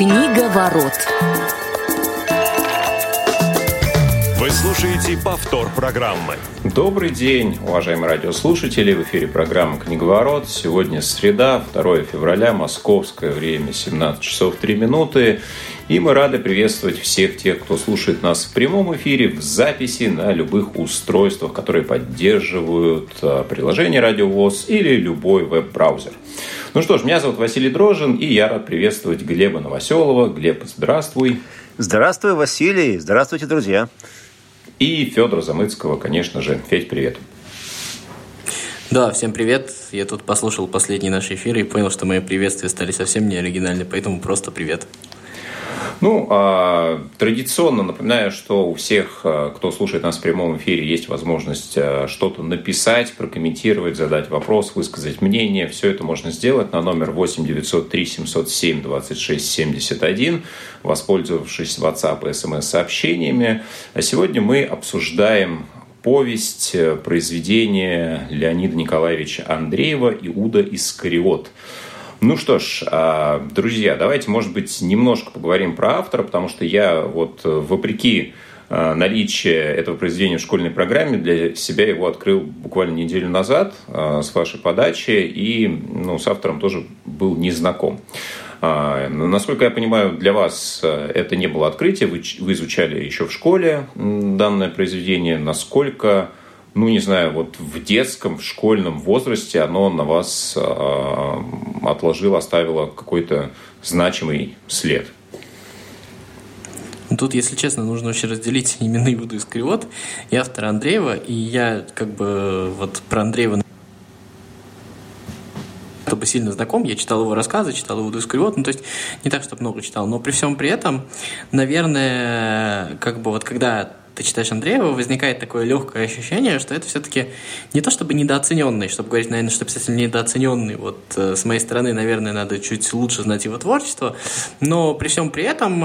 Книговорот. Вы слушаете повтор программы. Добрый день, уважаемые радиослушатели. В эфире программа «Книговорот». Сегодня среда, 2 февраля, московское время, 17 часов 3 минуты. И мы рады приветствовать всех тех, кто слушает нас в прямом эфире, в записи на любых устройствах, которые поддерживают приложение «Радиовоз» или любой веб-браузер. Ну что ж, меня зовут Василий Дрожжин, и я рад приветствовать Глеба Новоселова. Глеб, здравствуй. Здравствуй, Василий. Здравствуйте, друзья. И Федора Замыцкого, конечно же. Федь, привет. Да, всем привет. Я тут послушал последний наш эфир и понял, что мои приветствия стали совсем не оригинальны, поэтому просто привет. Ну, традиционно напоминаю, что у всех, кто слушает нас в прямом эфире, есть возможность что-то написать, прокомментировать, задать вопрос, высказать мнение. Все это можно сделать на номер 8-903-707-2671, воспользовавшись WhatsApp и SMS-сообщениями. А сегодня мы обсуждаем повесть, произведение Леонида Николаевича Андреева «Иуда Искариот». Ну что ж, друзья, давайте, может быть, немножко поговорим про автора, потому что я вот, вопреки наличию этого произведения в школьной программе, для себя его открыл буквально неделю назад с вашей подачи, и с автором тоже был незнаком. Насколько я понимаю, для вас это не было открытие, вы изучали еще в школе данное произведение, насколько... в детском, в школьном возрасте оно на вас отложило, оставило какой-то значимый след. Тут, если честно, нужно вообще разделить именно Иуду Искариот и автора Андреева. И я про Андреева чтобы сильно знаком. Я читал его рассказы, читал Иуду Искариот, то есть не так, чтобы много читал. Но при всем при этом, наверное, когда... ты читаешь Андреева, возникает такое легкое ощущение, что это все-таки не то чтобы недооцененный, чтобы говорить, наверное, что писатель недооцененный. С моей стороны, наверное, надо чуть лучше знать его творчество, но при всем при этом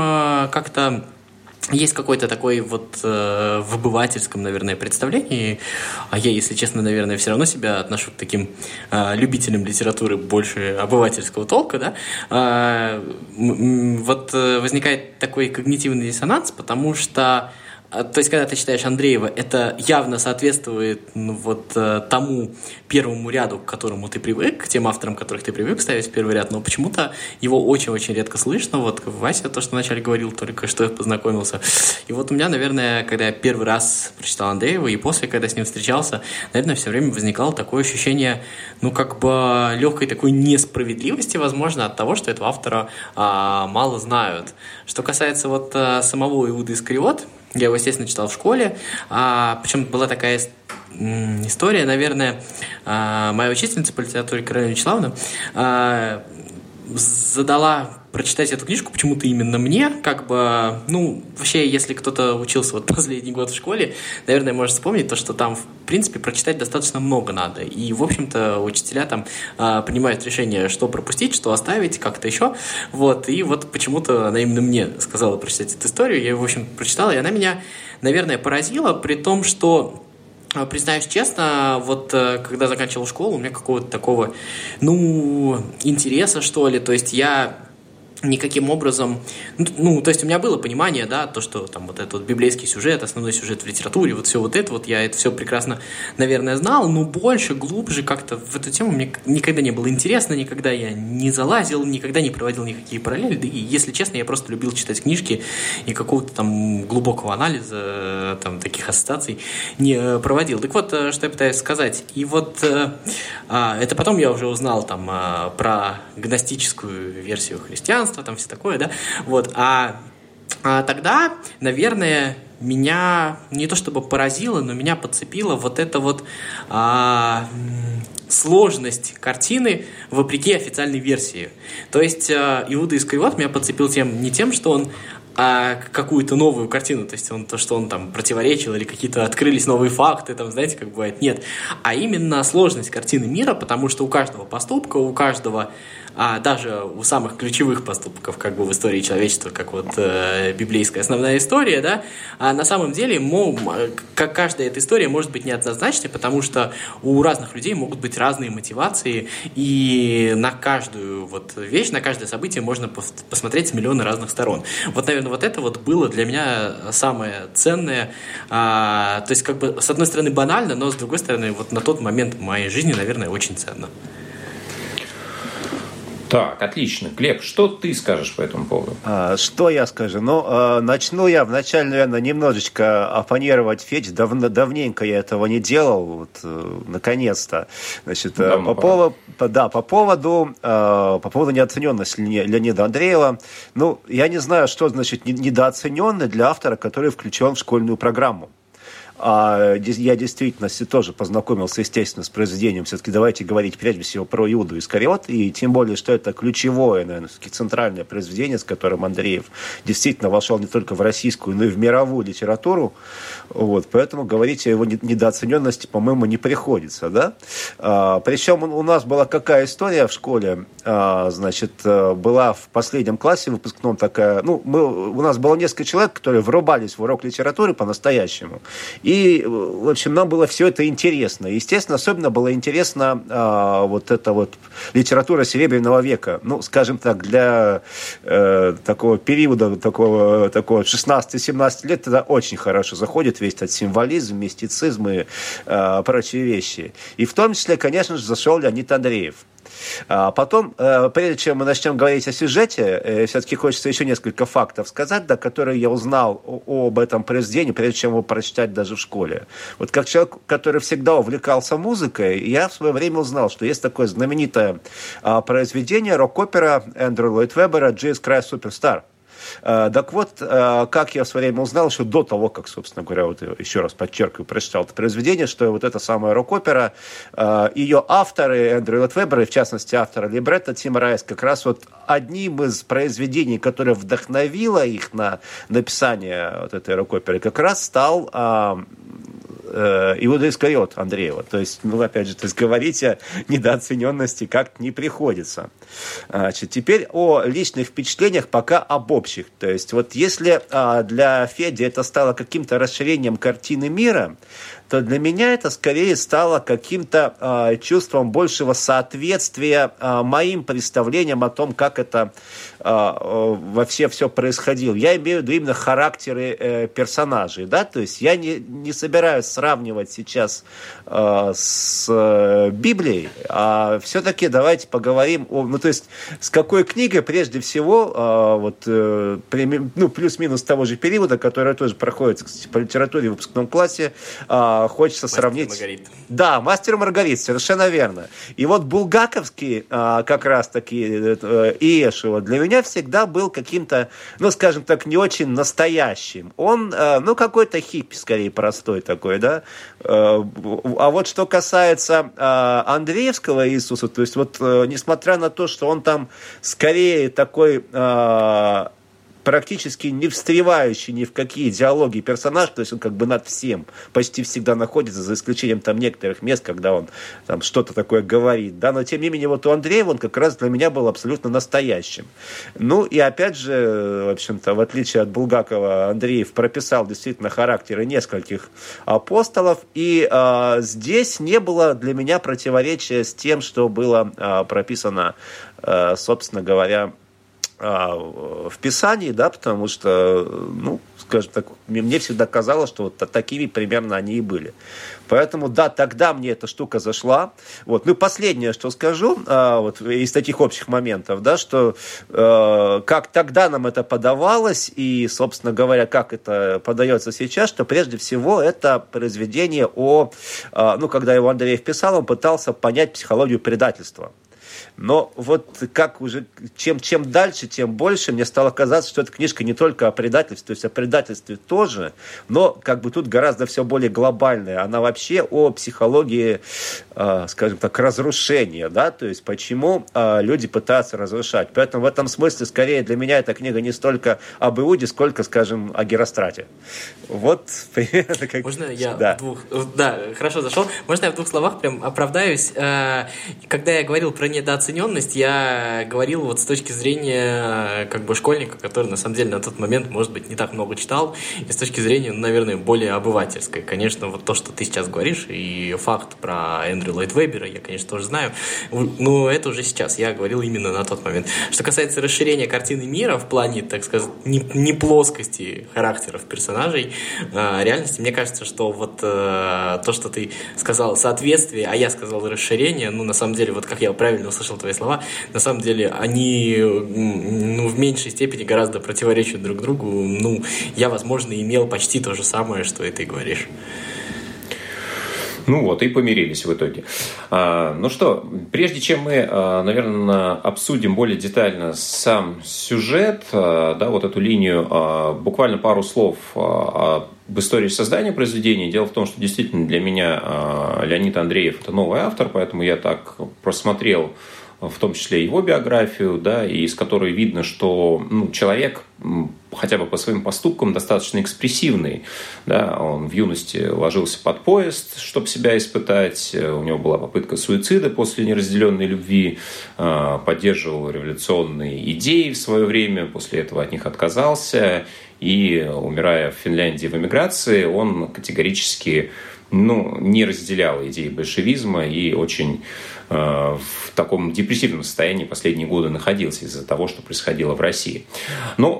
как-то есть какой-то такой в обывательском, наверное, представлении, а я, если честно, наверное, все равно себя отношу к таким любителям литературы больше обывательского толка, да, возникает такой когнитивный диссонанс, потому что то есть, когда ты читаешь Андреева, это явно соответствует тому первому ряду, к которому ты привык, к тем авторам, которых ты привык ставить в первый ряд, но почему-то его очень-очень редко слышно. Вася, то, что вначале говорил, только что я познакомился. И у меня, наверное, когда я первый раз прочитал Андреева, и после, когда с ним встречался, наверное, все время возникало такое ощущение, легкой такой несправедливости, возможно, от того, что этого автора мало знают. Что касается самого Иуды Искариот, я его, естественно, читал в школе, причем была такая история, наверное, моя учительница по литературе Королёна Вячеславовна задала прочитать эту книжку почему-то именно мне, вообще, если кто-то учился последний год в школе, наверное, может вспомнить то, что там, в принципе, прочитать достаточно много надо, и, в общем-то, учителя там принимают решение, что пропустить, что оставить, как-то еще, и почему-то она именно мне сказала прочитать эту историю, я ее, в общем, прочитала, и она меня, наверное, поразила, при том, что признаюсь честно, когда заканчивал школу, у меня какого-то такого, интереса, что ли, то есть я никаким образом... то есть у меня было понимание, да, то, что там библейский сюжет, основной сюжет в литературе, я это все прекрасно, наверное, знал, но больше, глубже как-то в эту тему мне никогда не было интересно, никогда я не залазил, никогда не проводил никакие параллели, да и, если честно, я просто любил читать книжки и какого-то там глубокого анализа, таких ассоциаций не проводил. Так что я пытаюсь сказать. И это потом я уже узнал про гностическую версию христианства, там все такое, да, а тогда, наверное, меня не то чтобы поразило, но меня подцепила сложность картины вопреки официальной версии. То есть Иуда Искариот меня подцепил не тем, что он а какую-то новую картину, то есть он, то, что он там противоречил или какие-то открылись новые факты, там, знаете, как бывает, нет, а именно сложность картины мира, потому что у каждого поступка, у каждого, даже у самых ключевых поступков как бы в истории человечества, как вот библейская основная история, да, на самом деле как каждая эта история может быть неоднозначной, потому что у разных людей могут быть разные мотивации, и на каждую вот вещь, на каждое событие можно посмотреть с миллиона разных сторон. Вот, наверное, вот это вот было для меня самое ценное, то есть как бы с одной стороны банально, но с другой стороны вот на тот момент в моей жизни, наверное, очень ценно. Так, отлично. Глеб, что ты скажешь по этому поводу? Что я скажу? Ну, начну я вначале, наверное, немножечко оппонировать Федь. Давненько я этого не делал, вот, наконец-то. Значит, по поводу неоцененности Леонида Андреева. Ну, я не знаю, что значит недооцененный для автора, который включен в школьную программу. Я действительно тоже познакомился, естественно, с произведением. Все-таки давайте говорить прежде всего про Иуду Искариот. И тем более, что это ключевое, наверное, центральное произведение, с которым Андреев действительно вошел не только в российскую, но и в мировую литературу. Вот. Поэтому говорить о его недооцененности, по-моему, не приходится. Да? Причем у нас была какая история в школе. Значит, была в последнем классе выпускном такая... Ну, у нас было несколько человек, которые врубались в урок литературы по-настоящему. И, в общем, нам было все это интересно. Естественно, особенно было интересно вот эта вот литература Серебряного века. Ну, скажем так, для такого периода, такого 16-17 лет, это очень хорошо заходит весь этот символизм, мистицизм и прочие вещи. И в том числе, конечно же, зашел Леонид Андреев. Потом, прежде чем мы начнем говорить о сюжете, все-таки хочется еще несколько фактов сказать, да, которые я узнал об этом произведении, прежде чем его прочитать даже в школе. Вот как человек, который всегда увлекался музыкой, я в свое время узнал, что есть такое знаменитое произведение рок-опера Эндрю Ллойд Вебера «Джизус Крайст Суперстар». Так вот, как я в свое время узнал, еще до того, как, собственно говоря, вот еще раз подчеркиваю, прочитал это произведение, что вот эта самая рок-опера, ее авторы, Эндрю Ллойд Вебер, и в частности автора либретто Тима Райс, как раз вот одним из произведений, которое вдохновило их на написание вот этой рок-оперы, как раз стал... Иуда Искариот Андреева. То есть, ну, опять же, то есть говорить о недооцененности как-то не приходится. Значит, теперь о личных впечатлениях пока об общих. То есть, вот если для Феди это стало каким-то расширением картины мира, то для меня это скорее стало каким-то чувством большего соответствия моим представлениям о том, как это вообще все происходило. Я имею в виду именно характеры персонажей. Да? То есть я не собираюсь сравнивать сейчас с Библией, а все-таки давайте поговорим о... Ну, то есть с какой книгой, прежде всего, плюс-минус того же периода, которая тоже проходит, кстати, по литературе в выпускном классе, хочется сравнить... «Мастер и Маргарита». Да, «Мастер и Маргарита», совершенно верно. И вот булгаковский как раз-таки Иешуа для меня всегда был каким-то, ну, скажем так, не очень настоящим. Он, ну, какой-то хиппи, скорее, простой такой, да. А вот что касается Андреевского Иисуса, то есть вот несмотря на то, что он там скорее такой... практически не встревающий ни в какие диалоги персонаж, то есть он как бы над всем почти всегда находится, за исключением там некоторых мест, когда он там что-то такое говорит, да, но тем не менее вот у Андреева он как раз для меня был абсолютно настоящим. Ну и опять же, в общем-то, в отличие от Булгакова, Андреев прописал действительно характеры нескольких апостолов, и здесь не было для меня противоречия с тем, что было прописано, собственно говоря, в Писании, да, потому что, ну, скажем так, мне всегда казалось, что вот такими примерно они и были. Поэтому, да, тогда мне эта штука зашла. Вот. Ну, последнее, что скажу, вот из таких общих моментов, да, что как тогда нам это подавалось, и, собственно говоря, как это подается сейчас, что прежде всего это произведение о... ну, когда его Андреев писал, он пытался понять психологию предательства. Но вот как уже, чем дальше, тем больше мне стало казаться, что эта книжка не только о предательстве, то есть о предательстве тоже, но как бы тут гораздо все более глобальная. Она вообще о психологии, скажем так, разрушения, да, то есть почему люди пытаются разрушать. Поэтому в этом смысле, скорее, для меня эта книга не столько об Иуде, сколько, скажем, о Герострате. Вот примерно как... Можно я в двух... Да, хорошо зашел. Можно я в двух словах прям оправдаюсь? Когда я говорил про недооцененность, я говорил вот с точки зрения как бы школьника, который на самом деле на тот момент, может быть, не так много читал, и с точки зрения, наверное, более обывательской. Конечно, вот то, что ты сейчас говоришь, и факт про Эндрю Ллойд Вебера, я, конечно, тоже знаю, но это уже сейчас. Я говорил именно на тот момент. Что касается расширения картины мира в плане, так сказать, не плоскости характеров персонажей, реальности, мне кажется, что вот то, что ты сказал, соответствие, а я сказал расширение, ну, на самом деле, вот как я правильно услышал твои слова, на самом деле, они, ну, в меньшей степени гораздо противоречат друг другу. Ну, я, возможно, имел почти то же самое, что и ты говоришь. Ну вот, и помирились в итоге. Ну что, прежде чем мы, наверное, обсудим более детально сам сюжет, да, вот эту линию, буквально пару слов об истории создания произведения. Дело в том, что действительно для меня Леонид Андреев – это новый автор, поэтому я так просмотрел в том числе его биографию, да, и из которой видно, что, ну, человек хотя бы по своим поступкам достаточно экспрессивный. Да. Он в юности ложился под поезд, чтобы себя испытать. У него была попытка суицида после неразделенной любви. Поддерживал революционные идеи в свое время. После этого от них отказался. И, умирая в Финляндии в эмиграции, он категорически, ну, не разделял идеи большевизма и очень в таком депрессивном состоянии последние годы находился из-за того, что происходило в России. Ну,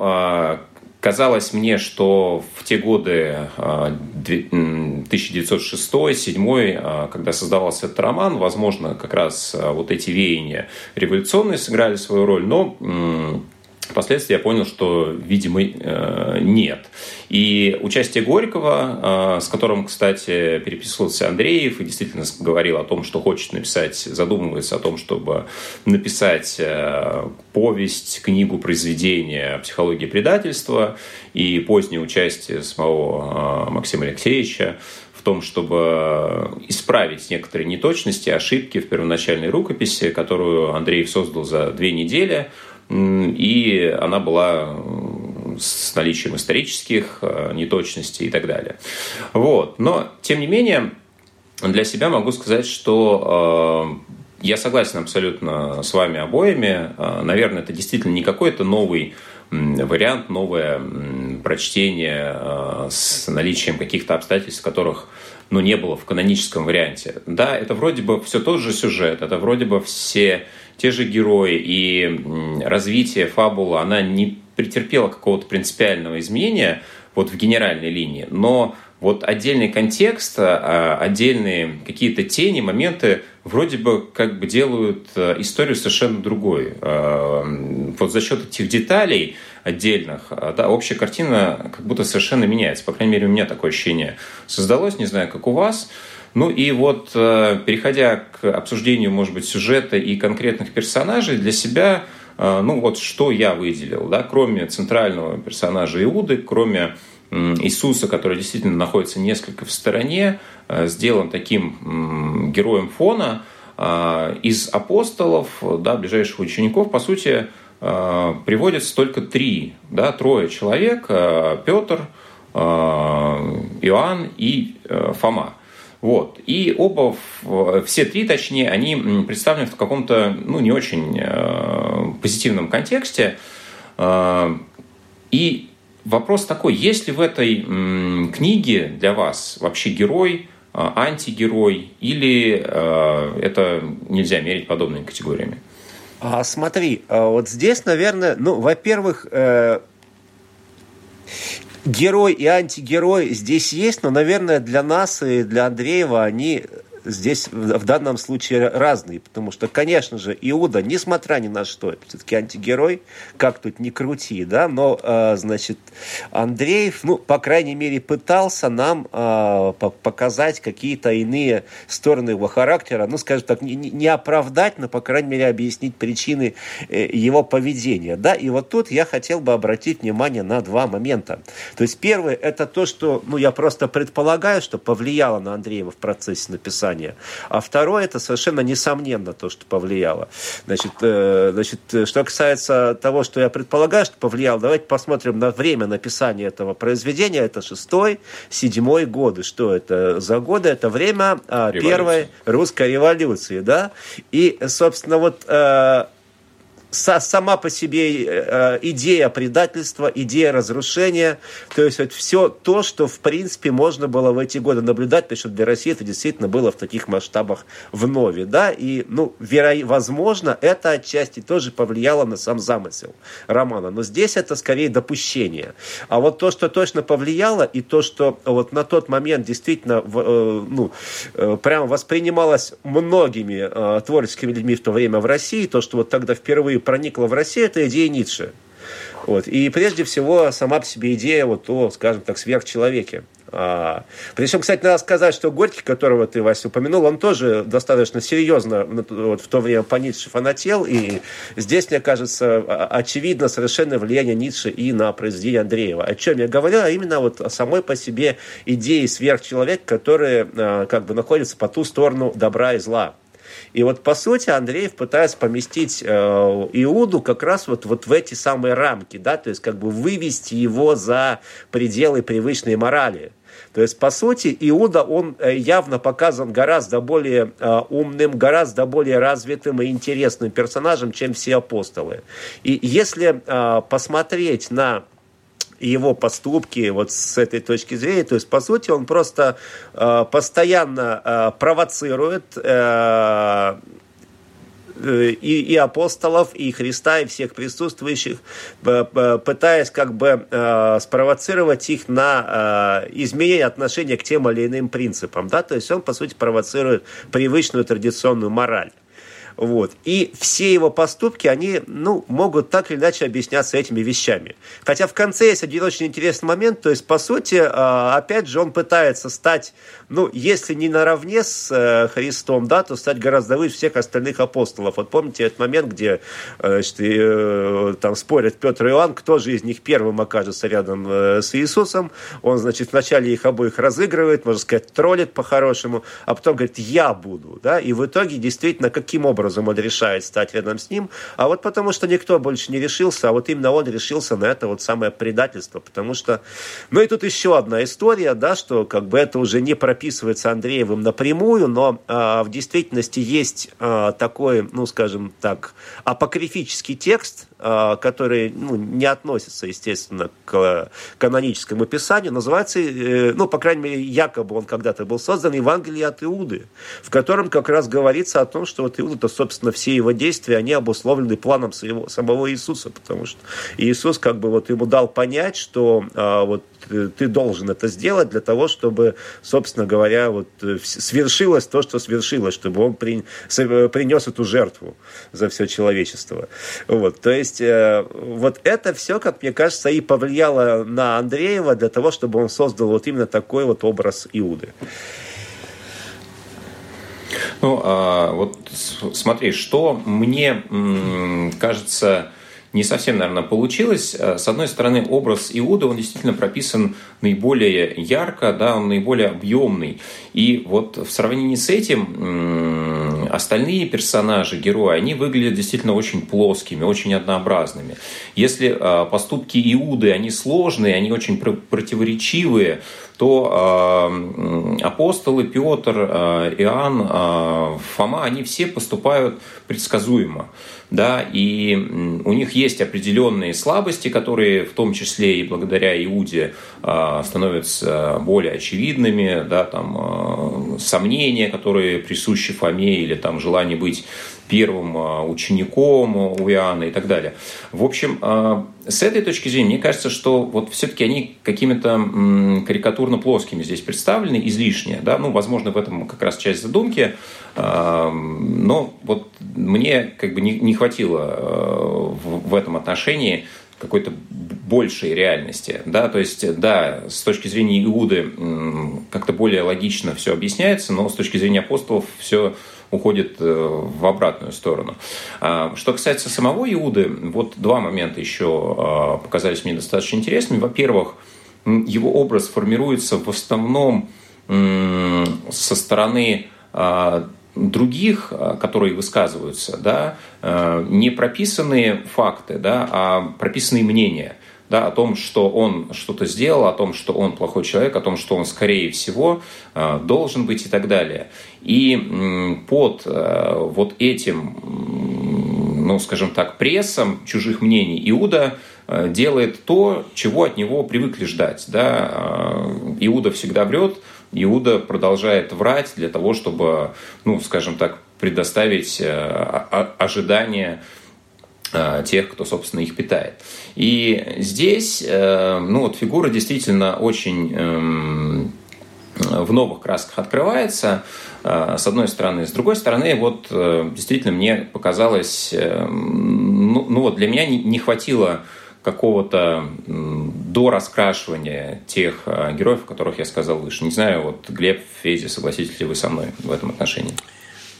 казалось мне, что в те годы 1906-1907, когда создавался этот роман, возможно, как раз вот эти веяния революционные сыграли свою роль, но впоследствии я понял, что, видимо, нет. И участие Горького, с которым, кстати, переписывался Андреев и действительно говорил о том, что хочет написать, задумывается о том, чтобы написать повесть, книгу, произведение о психологии предательства, и позднее участие самого Максима Алексеевича в том, чтобы исправить некоторые неточности, ошибки в первоначальной рукописи, которую Андреев создал за 2 недели, и она была с наличием исторических неточностей и так далее. Вот. Но, тем не менее, для себя могу сказать, что я согласен абсолютно с вами обоими. Наверное, это действительно не какой-то новый вариант, новое прочтение с наличием каких-то обстоятельств, которых, ну, не было в каноническом варианте. Да, это вроде бы все тот же сюжет, это вроде бы все те же герои, и развитие фабулы, она не претерпела какого-то принципиального изменения вот в генеральной линии, но вот отдельный контекст, отдельные какие-то тени, моменты вроде бы как бы делают историю совершенно другой. Вот за счет этих деталей отдельных, да, общая картина как будто совершенно меняется. По крайней мере, у меня такое ощущение создалось, не знаю, как у вас. Ну и вот, переходя к обсуждению, может быть, сюжета и конкретных персонажей, для себя, ну вот что я выделил, да, кроме центрального персонажа Иуды, кроме Иисуса, который действительно находится несколько в стороне, сделан таким героем фона, из апостолов, да, ближайших учеников, по сути, приводятся только 3, да, 3 человек, Петр, Иоанн и Фома. Вот. И оба, все 3, точнее, они представлены в каком-то, ну, не очень позитивном контексте. И вопрос такой, есть ли в этой книге для вас вообще герой, антигерой, или это нельзя мерить подобными категориями? Смотри, вот здесь, наверное, ну, во-первых, герой и антигерой здесь есть, но, наверное, для нас и для Андреева они здесь в данном случае разные, потому что, конечно же, Иуда, несмотря ни на что, все-таки антигерой, как тут ни крути, да, но, значит, Андреев, ну, по крайней мере, пытался нам показать какие-то иные стороны его характера, ну, скажем так, не оправдать, но, по крайней мере, объяснить причины его поведения, да, и вот тут я хотел бы обратить внимание на два момента. То есть, первое, это то, что, ну, я просто предполагаю, что повлияло на Андреева в процессе написания, а второе, это совершенно несомненно то, что повлияло. Значит, что касается того, что я предполагаю, что повлияло, давайте посмотрим на время написания этого произведения, это 6-7 годы, что это за годы, это время Первой русской революции, да, и, собственно, вот... Сама по себе идея предательства, идея разрушения, то есть вот все то, что в принципе можно было в эти годы наблюдать, потому что для России это действительно было в таких масштабах вновь, да, и, ну, возможно, это отчасти тоже повлияло на сам замысел романа, но здесь это скорее допущение, а вот то, что точно повлияло, и то, что вот на тот момент действительно, ну, прямо воспринималось многими творческими людьми в то время в России, то, что вот тогда впервые проникла в Россию, это идея Ницше. Вот. И прежде всего сама по себе идея вот о, скажем так, сверхчеловеке. Причем, кстати, надо сказать, что Горький, которого ты, Вася, упомянул, он тоже достаточно серьезно вот, в то время по Ницше фанател, и здесь, мне кажется, очевидно совершенно влияние Ницше и на произведение Андреева. О чем я говорил, а именно вот о самой по себе идее сверхчеловека, которые как бы находятся по ту сторону добра и зла. И вот, по сути, Андреев пытается поместить Иуду как раз вот в эти самые рамки, да, то есть как бы вывести его за пределы привычной морали. То есть, по сути, Иуда, он явно показан гораздо более умным, гораздо более развитым и интересным персонажем, чем все апостолы. И если посмотреть на его поступки вот с этой точки зрения, то есть, по сути, он просто постоянно провоцирует и апостолов, и Христа, и всех присутствующих, пытаясь как бы спровоцировать их на изменение отношения к тем или иным принципам, да, то есть он, по сути, провоцирует привычную традиционную мораль. Вот. И все его поступки, они, ну, могут так или иначе объясняться этими вещами. Хотя в конце есть один очень интересный момент, то есть, по сути, опять же, он пытается стать, ну, если не наравне с Христом, да, то стать гораздо выше всех остальных апостолов. Вот помните этот момент, где, значит, там спорят Петр и Иоанн, кто же из них первым окажется рядом с Иисусом. Он, значит, вначале их обоих разыгрывает, можно сказать, троллит по-хорошему, а потом говорит, я буду, да, и в итоге, действительно, каким образом он решает стать рядом с ним, а вот потому что никто больше не решился, а вот именно он решился на это вот самое предательство, потому что, ну и тут еще одна история, да, что как бы это уже не прописывается Андреевым напрямую, но в действительности есть такой, ну скажем так, апокрифический текст, который, ну, не относится, естественно, к каноническому писанию, называется, ну, по крайней мере, якобы он когда-то был создан, «Евангелие от Иуды», в котором как раз говорится о том, что вот Иуда, то, собственно, все его действия, они обусловлены планом самого Иисуса, потому что Иисус как бы вот ему дал понять, что вот ты должен это сделать для того, чтобы, собственно говоря, вот свершилось то, что свершилось, чтобы он принес эту жертву за все человечество. Вот, то есть вот это все, как мне кажется, и повлияло на Андреева для того, чтобы он создал вот именно такой вот образ Иуды. Ну, вот смотри, что мне кажется, не совсем, наверное, получилось. С одной стороны, образ Иуды, он действительно прописан наиболее ярко, да, он наиболее объемный. И вот в сравнении с этим остальные персонажи, герои, они выглядят действительно очень плоскими, очень однообразными. Если поступки Иуды, они сложные, они очень противоречивые, то апостолы Петр, Иоанн, Фома, они все поступают предсказуемо. Да? И у них есть определенные слабости, которые в том числе и благодаря Иуде становятся более очевидными, да? Там, сомнения, которые присущи Фоме или там желание быть первым учеником у Иоанна и так далее. В общем, с этой точки зрения, мне кажется, что вот все-таки они какими-то карикатурно плоскими здесь представлены, излишне. Да? Ну, возможно, в этом как раз часть задумки, но вот мне как бы не хватило в этом отношении какой-то большей реальности. Да? То есть, да, с точки зрения Иуды как-то более логично все объясняется, но с точки зрения апостолов все уходит в обратную сторону. Что касается самого Иуды, вот два момента еще показались мне достаточно интересными. Во-первых, его образ формируется в основном со стороны других, которые высказываются, да, не прописанные факты, да, а прописанные мнения, да, о том, что он что-то сделал, о том, что он плохой человек, о том, что он, скорее всего, должен быть и так далее. И под вот этим, ну, скажем так, прессом чужих мнений Иуда делает то, чего от него привыкли ждать. Да? Иуда всегда врет, Иуда продолжает врать для того, чтобы, ну, скажем так, предоставить ожидания тех, кто, собственно, их питает. И здесь, ну, вот фигура действительно очень в новых красках открывается, с одной стороны. С другой стороны, вот действительно мне показалось, ну, вот для меня не хватило какого-то дораскрашивания тех героев, о которых я сказал выше. Не знаю, вот, Глеб, Федя, согласитесь ли вы со мной в этом отношении?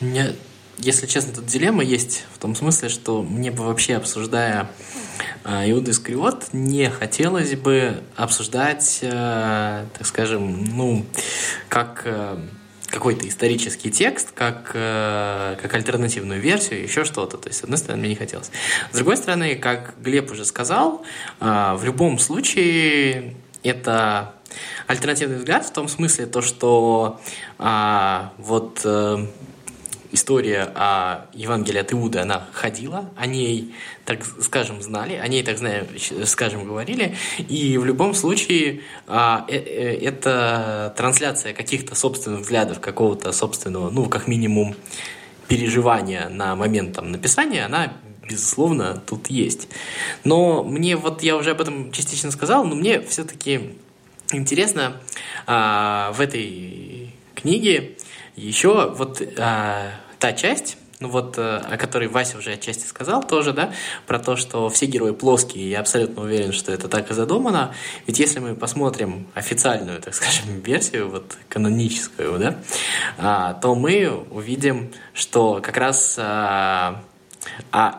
У меня, если честно, тут дилемма есть в том смысле, что мне бы вообще, обсуждая Иуду Искариот, не хотелось бы обсуждать, так скажем, ну, как какой-то исторический текст, как альтернативную версию, еще что-то. То есть, с одной стороны, мне не хотелось. С другой стороны, как Глеб уже сказал, в любом случае это альтернативный взгляд в том смысле, то, что вот история о Евангелии от Иуды, она ходила, о ней, так скажем, знали, о ней, так скажем, говорили, и в любом случае это трансляция каких-то собственных взглядов, какого-то собственного, ну, как минимум, переживания на момент там написания, она, безусловно, тут есть. Но мне, вот я уже об этом частично сказал, но мне все-таки интересно в этой книге еще вот та часть, ну вот, о которой Вася уже отчасти сказал тоже, да, про то, что все герои плоские, я абсолютно уверен, что это так и задумано. Ведь если мы посмотрим официальную, так скажем, версию, вот каноническую, да, то мы увидим, что как раз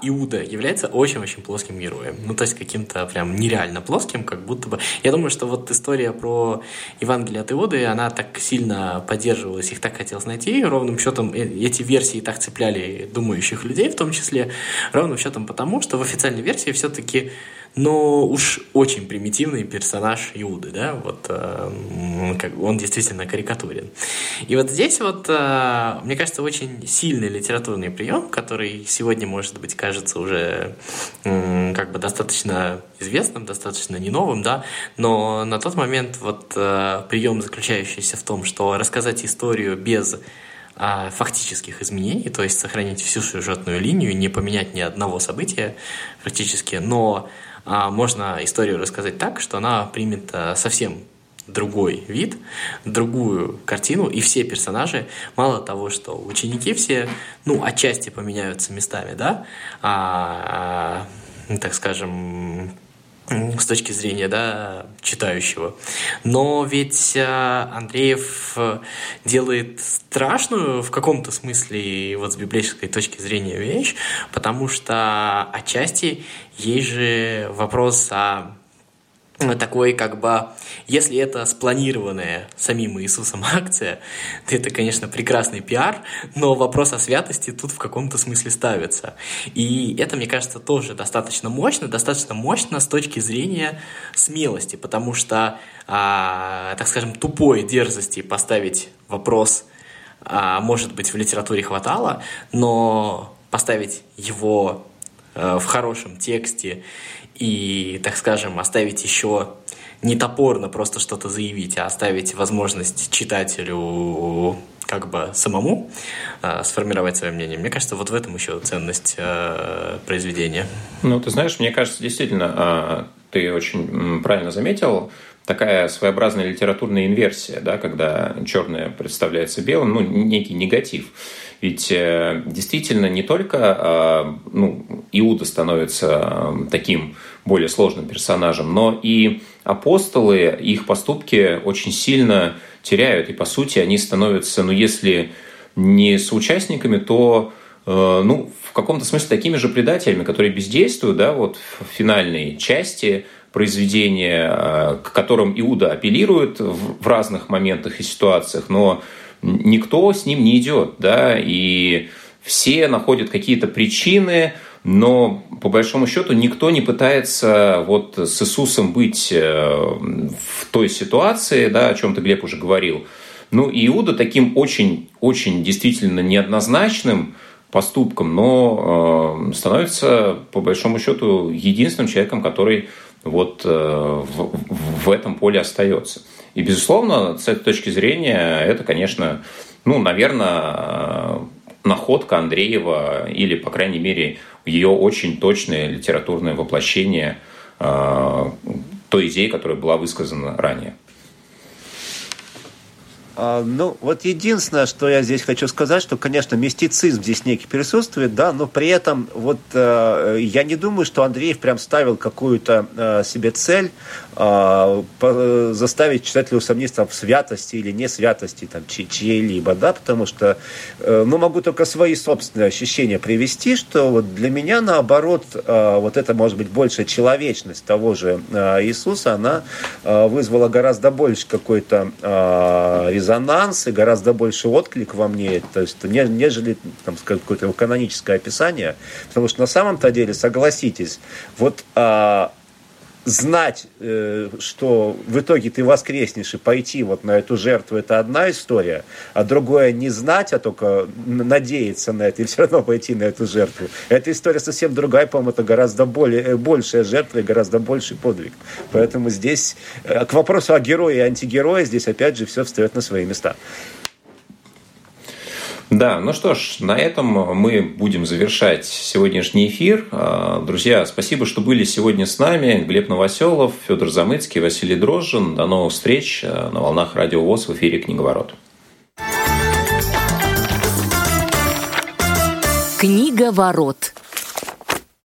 Иуда является очень-очень плоским героем. Ну, то есть каким-то прям нереально плоским, как будто бы. Я думаю, что вот история про Евангелие от Иуды, она так сильно поддерживалась, их так хотелось найти. Ровным счетом эти версии так цепляли думающих людей, в том числе. Ровным счетом потому, что в официальной версии все-таки, но уж очень примитивный персонаж Иуды, да, вот он действительно карикатурен. И вот здесь вот, мне кажется, очень сильный литературный прием, который сегодня, может быть, кажется уже как бы достаточно известным, достаточно не новым, да, но на тот момент вот прием, заключающийся в том, что рассказать историю без фактических изменений, то есть сохранить всю сюжетную линию, не поменять ни одного события практически, но можно историю рассказать так, что она примет совсем другой вид, другую картину, и все персонажи, мало того, что ученики все, ну, отчасти поменяются местами, да, так скажем, с точки зрения, да, читающего. Но ведь Андреев делает страшную в каком-то смысле вот с библейской точки зрения вещь, потому что отчасти есть же вопрос о такой, как бы, если это спланированная самим Иисусом акция, то это, конечно, прекрасный пиар, но вопрос о святости тут в каком-то смысле ставится. И это, мне кажется, тоже достаточно мощно с точки зрения смелости, потому что, так скажем, тупой дерзости поставить вопрос, может быть, в литературе хватало, но поставить его в хорошем тексте и, так скажем, оставить еще не топорно просто что-то заявить, а оставить возможность читателю как бы самому сформировать свое мнение. Мне кажется, вот в этом еще ценность произведения. Ну, ты знаешь, мне кажется, действительно, ты очень правильно заметил, такая своеобразная литературная инверсия, да, когда черное представляется белым, ну, некий негатив. Ведь действительно не только Иуда становится таким более сложным персонажем, но и апостолы, их поступки очень сильно теряют. И, по сути, они становятся, если не соучастниками, то в каком-то смысле такими же предателями, которые бездействуют, да, вот в финальной части произведения, к которым Иуда апеллирует в разных моментах и ситуациях, но никто с ним не идет, да, и все находят какие-то причины, но по большому счету никто не пытается вот с Иисусом быть в той ситуации, да, о чем ты, Глеб, уже говорил. Ну, Иуда таким очень-очень действительно неоднозначным поступком, но становится по большому счету единственным человеком, который вот в этом поле остается. И, безусловно, с этой точки зрения, это, конечно, наверное, находка Андреева или, по крайней мере, ее очень точное литературное воплощение той идеи, которая была высказана ранее. Вот единственное, что я здесь хочу сказать, что, конечно, мистицизм здесь некий присутствует, да, но при этом я не думаю, что Андреев прям ставил какую-то себе цель заставить читателя усомниться в святости или не святости там, чьей-либо, да, потому что могу только свои собственные ощущения привести, что для меня, наоборот, это, может быть, больше человечность того же Иисуса, она вызвала гораздо больше какой-то резонанс и гораздо больше отклик во мне, то есть, нежели там, какое-то каноническое описание. Потому что на самом-то деле, согласитесь, знать, что в итоге ты воскреснешь и пойти на эту жертву, это одна история, а другое не знать, а только надеяться на это и все равно пойти на эту жертву. Эта история совсем другая, по-моему, это гораздо большая жертва и гораздо больший подвиг. Поэтому здесь к вопросу о герое и антигерое здесь опять же все встает на свои места. Да, ну что ж, на этом мы будем завершать сегодняшний эфир. Друзья, спасибо, что были сегодня с нами. Глеб Новоселов, Федор Замыцкий, Василий Дрожжин. До новых встреч на волнах Радиовоз в эфире «Книговорот». Книговорот.